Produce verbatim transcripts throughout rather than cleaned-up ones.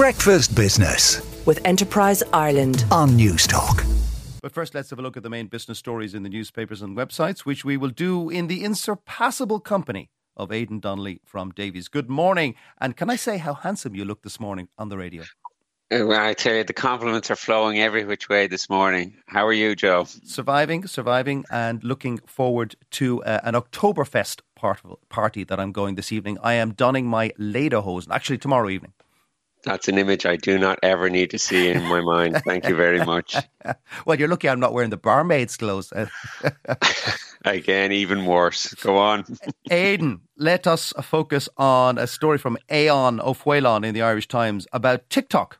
Breakfast Business with Enterprise Ireland on News Talk. But first, let's have a look at the main business stories in the newspapers and websites, which we will do in the insurpassable company of Aidan Donnelly from Davy's. Good morning. And can I say how handsome you look this morning on the radio? I tell you, the compliments are flowing every which way this morning. How are you, Joe? Surviving, surviving, and looking forward to uh, an Oktoberfest part- party that I'm going this evening. I am donning my lederhosen, actually tomorrow evening. That's an image I do not ever need to see in my mind. Thank you very much. Well, you're lucky I'm not wearing the barmaid's clothes. Again, even worse. Go on. Aidan, let us focus on a story from Aeon O'Fuelan in the Irish Times about TikTok.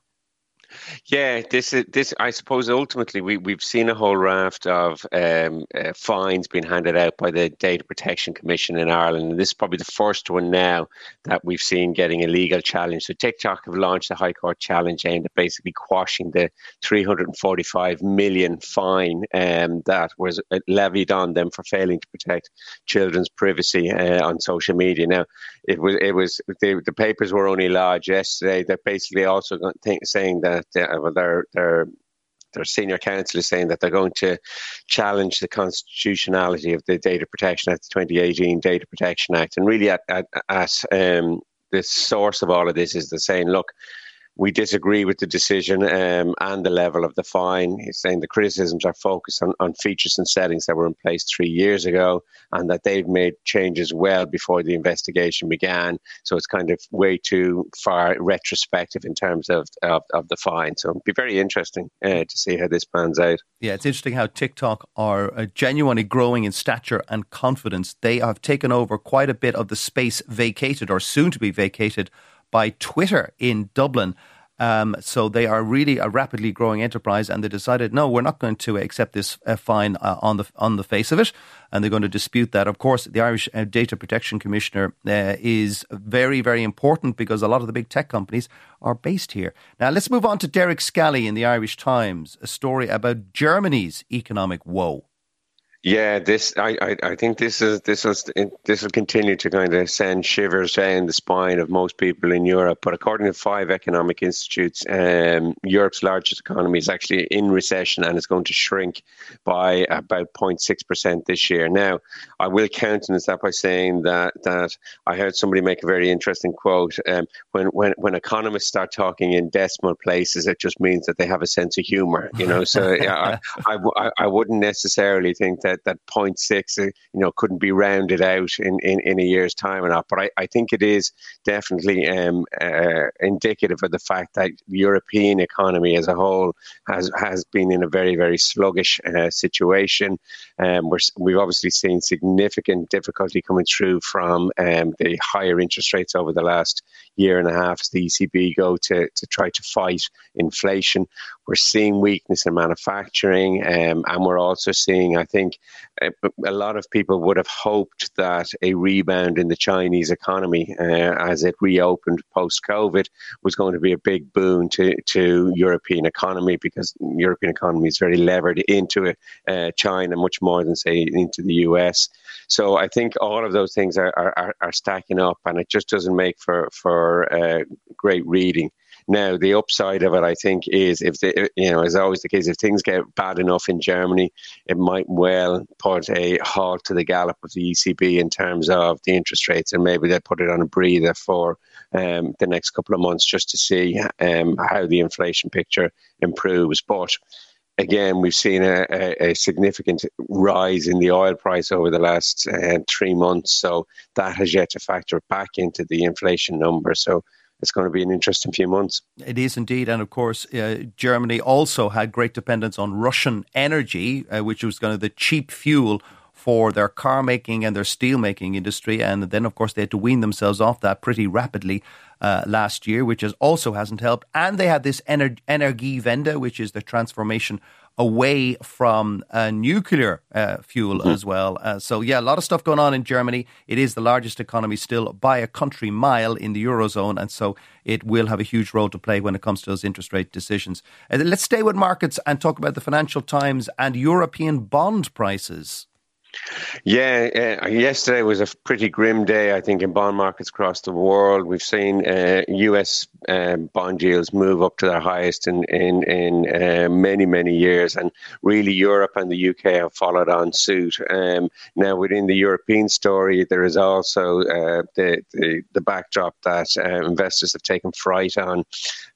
Yeah, this is this. I suppose ultimately we we've seen a whole raft of um, uh, fines being handed out by the Data Protection Commission in Ireland, and this is probably the first one now that we've seen getting a legal challenge. So TikTok have launched a High Court challenge aimed at basically quashing the three hundred forty-five million fine um, that was levied on them for failing to protect children's privacy uh, on social media. Now, it was it was the, the papers were only large yesterday. They're basically also th- saying that. Uh, well, they're, they're, their senior counsel is saying that they're going to challenge the constitutionality of the Data Protection Act, the twenty eighteen Data Protection Act. And really at, at, at um, the source of all of this is they're saying, look, we disagree with the decision um, and the level of the fine. He's saying the criticisms are focused on, on features and settings that were in place three years ago and that they've made changes well before the investigation began. So it's kind of way too far retrospective in terms of, of, of the fine. So it'll be very interesting uh, to see how this pans out. Yeah, it's interesting how TikTok are uh, genuinely growing in stature and confidence. They have taken over quite a bit of the space vacated or soon to be vacated by Twitter in Dublin. Um, so they are really a rapidly growing enterprise, and they decided, no, we're not going to accept this uh, fine uh, on the on the face of it, and they're going to dispute that. Of course, the Irish uh, Data Protection Commissioner uh, is very, very important because a lot of the big tech companies are based here. Now, let's move on to Derek Scally in the Irish Times, a story about Germany's economic woe. Yeah, this I, I, I think this is this is this will continue to kind of send shivers down the spine of most people in Europe. But according to five economic institutes, um, Europe's largest economy is actually in recession and is going to shrink by about zero point six percent this year. Now, I will countenance that by saying that that I heard somebody make a very interesting quote. Um, when when when economists start talking in decimal places, it just means that they have a sense of humor, you know. So yeah, I, I I wouldn't necessarily think that. That, that zero point six, you know, couldn't be rounded out in, in, in a year's time or not. But I, I think it is definitely um, uh, indicative of the fact that the European economy as a whole has, has been in a very, very sluggish uh, situation. Um, we're, we've obviously seen significant difficulty coming through from um, the higher interest rates over the last year and a half as the E C B go to, to try to fight inflation. We're seeing weakness in manufacturing um, and we're also seeing, I think, a lot of people would have hoped that a rebound in the Chinese economy uh, as it reopened post-COVID was going to be a big boon to, to European economy because European economy is very levered into uh, China much more than, say, into the U S. So I think all of those things are, are, are stacking up and it just doesn't make for, for uh, great reading. Now, the upside of it, I think, is if they, you know, as always the case, if things get bad enough in Germany, it might well put a halt to the gallop of the E C B in terms of the interest rates, and maybe they'll put it on a breather for um, the next couple of months just to see um, how the inflation picture improves. But again, we've seen a, a, a significant rise in the oil price over the last uh, three months, so that has yet to factor back into the inflation number. So it's going to be an interesting few months. It is indeed. And of course, uh, Germany also had great dependence on Russian energy, uh, which was kind of the cheap fuel for their car making and their steel making industry. And then, of course, they had to wean themselves off that pretty rapidly uh, last year, which is also hasn't helped. And they had this ener- Energiewende, which is the transformation away from uh, nuclear uh, fuel mm-hmm. as well. Uh, so, yeah, a lot of stuff going on in Germany. It is the largest economy still by a country mile in the Eurozone. And so it will have a huge role to play when it comes to those interest rate decisions. Uh, let's stay with markets and talk about the Financial Times and European bond prices. Yeah, uh, yesterday was a pretty grim day, I think, in bond markets across the world. We've seen uh, U S um, bond yields move up to their highest in in, in uh, many, many years. And really, Europe and the U K have followed on suit. Um, now, within the European story, there is also uh, the, the the backdrop that uh, investors have taken fright on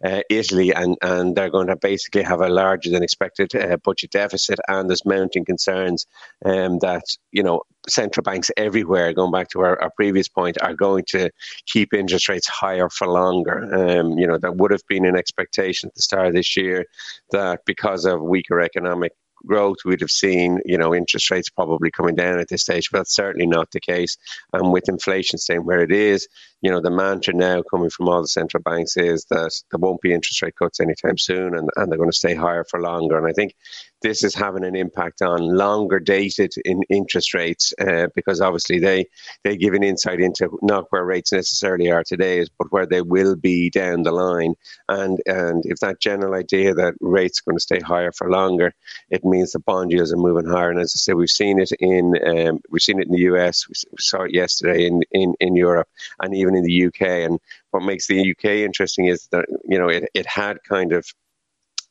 uh, Italy, and, and they're going to basically have a larger than expected uh, budget deficit. And there's mounting concerns um, that, you know, central banks everywhere, going back to our, our previous point, are going to keep interest rates higher for longer. Um, you know, that would have been an expectation at the start of this year that because of weaker economic growth, we'd have seen, you know, interest rates probably coming down at this stage, but that's certainly not the case. And with inflation staying where it is, you know, the mantra now coming from all the central banks is that there won't be interest rate cuts anytime soon, and, and they're going to stay higher for longer. And I think this is having an impact on longer dated in interest rates uh, because obviously they, they give an insight into not where rates necessarily are today, but where they will be down the line. And and if that general idea that rates are going to stay higher for longer, it means the bond yields are moving higher. And as I said, we've seen it in um, we've seen it in the U S, we saw it yesterday in, in, in Europe, and even in the U K. And what makes the U K interesting is that, you know, it, it had kind of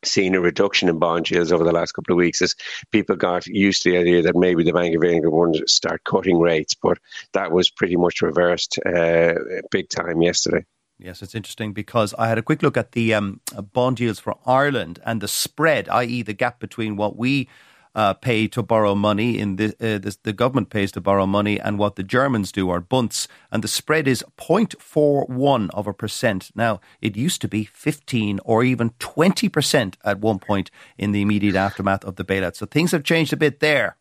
seen a reduction in bond yields over the last couple of weeks as people got used to the idea that maybe the Bank of England wanted to start cutting rates, but that was pretty much reversed uh, big time yesterday. Yes, it's interesting because I had a quick look at the um, bond yields for Ireland and the spread, that is the gap between what we uh, pay to borrow money, in the, uh, the, the government pays to borrow money, and what the Germans do, or bunds, and the spread is zero point four one of a percent. Now, it used to be fifteen or even twenty percent at one point in the immediate aftermath of the bailout. So things have changed a bit there.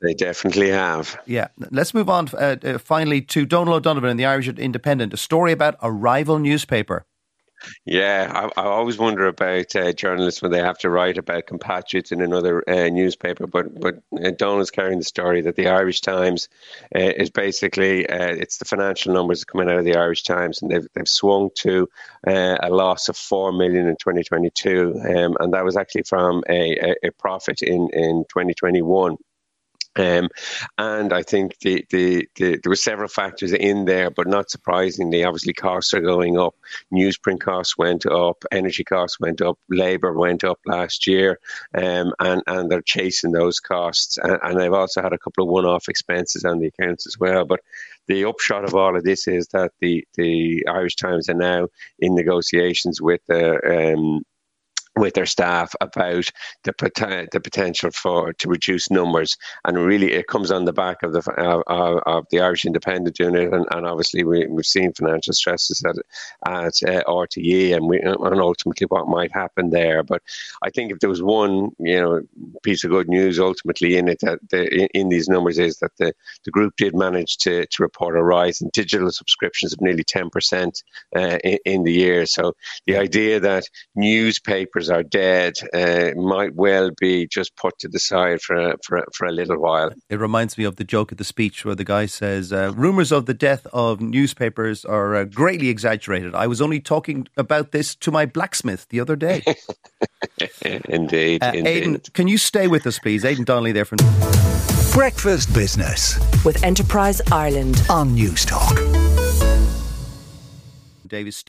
They definitely have. Yeah. Let's move on uh, uh, finally to Donal O'Donovan in the Irish Independent, a story about a rival newspaper. Yeah, I, I always wonder about uh, journalists when they have to write about compatriots in another uh, newspaper. But but uh, Donald's carrying the story that the Irish Times uh, is basically uh, it's the financial numbers coming out of the Irish Times, and they've they've swung to uh, a loss of four million in twenty twenty-two, um, and that was actually from a, a, a profit in in twenty twenty-one. Um, and I think the, the, the, there were several factors in there, but not surprisingly, obviously costs are going up. Newsprint costs went up, energy costs went up, labour went up last year, um, and, and they're chasing those costs. And, and they've also had a couple of one-off expenses on the accounts as well. But the upshot of all of this is that the, the Irish Times are now in negotiations with the um, with their staff about the pot- the potential for to reduce numbers. And really it comes on the back of the of, of the Irish Independent doing it, and, and obviously we, we've seen financial stresses at, at uh, R T É and, we, and ultimately what might happen there. But I think if there was one, you know, piece of good news ultimately in it, that the, in, in these numbers, is that the, the group did manage to, to report a rise in digital subscriptions of nearly ten percent uh, in, in the year. So the idea that newspapers are dead uh, might well be just put to the side for, for for a little while. It reminds me of the joke at the speech where the guy says, uh, rumours of the death of newspapers are uh, greatly exaggerated. I was only talking about this to my blacksmith the other day. Indeed. Uh, indeed. Aidan, can you stay with us, please? Aidan Donnelly there from Breakfast Business with Enterprise Ireland on News Talk. Davy's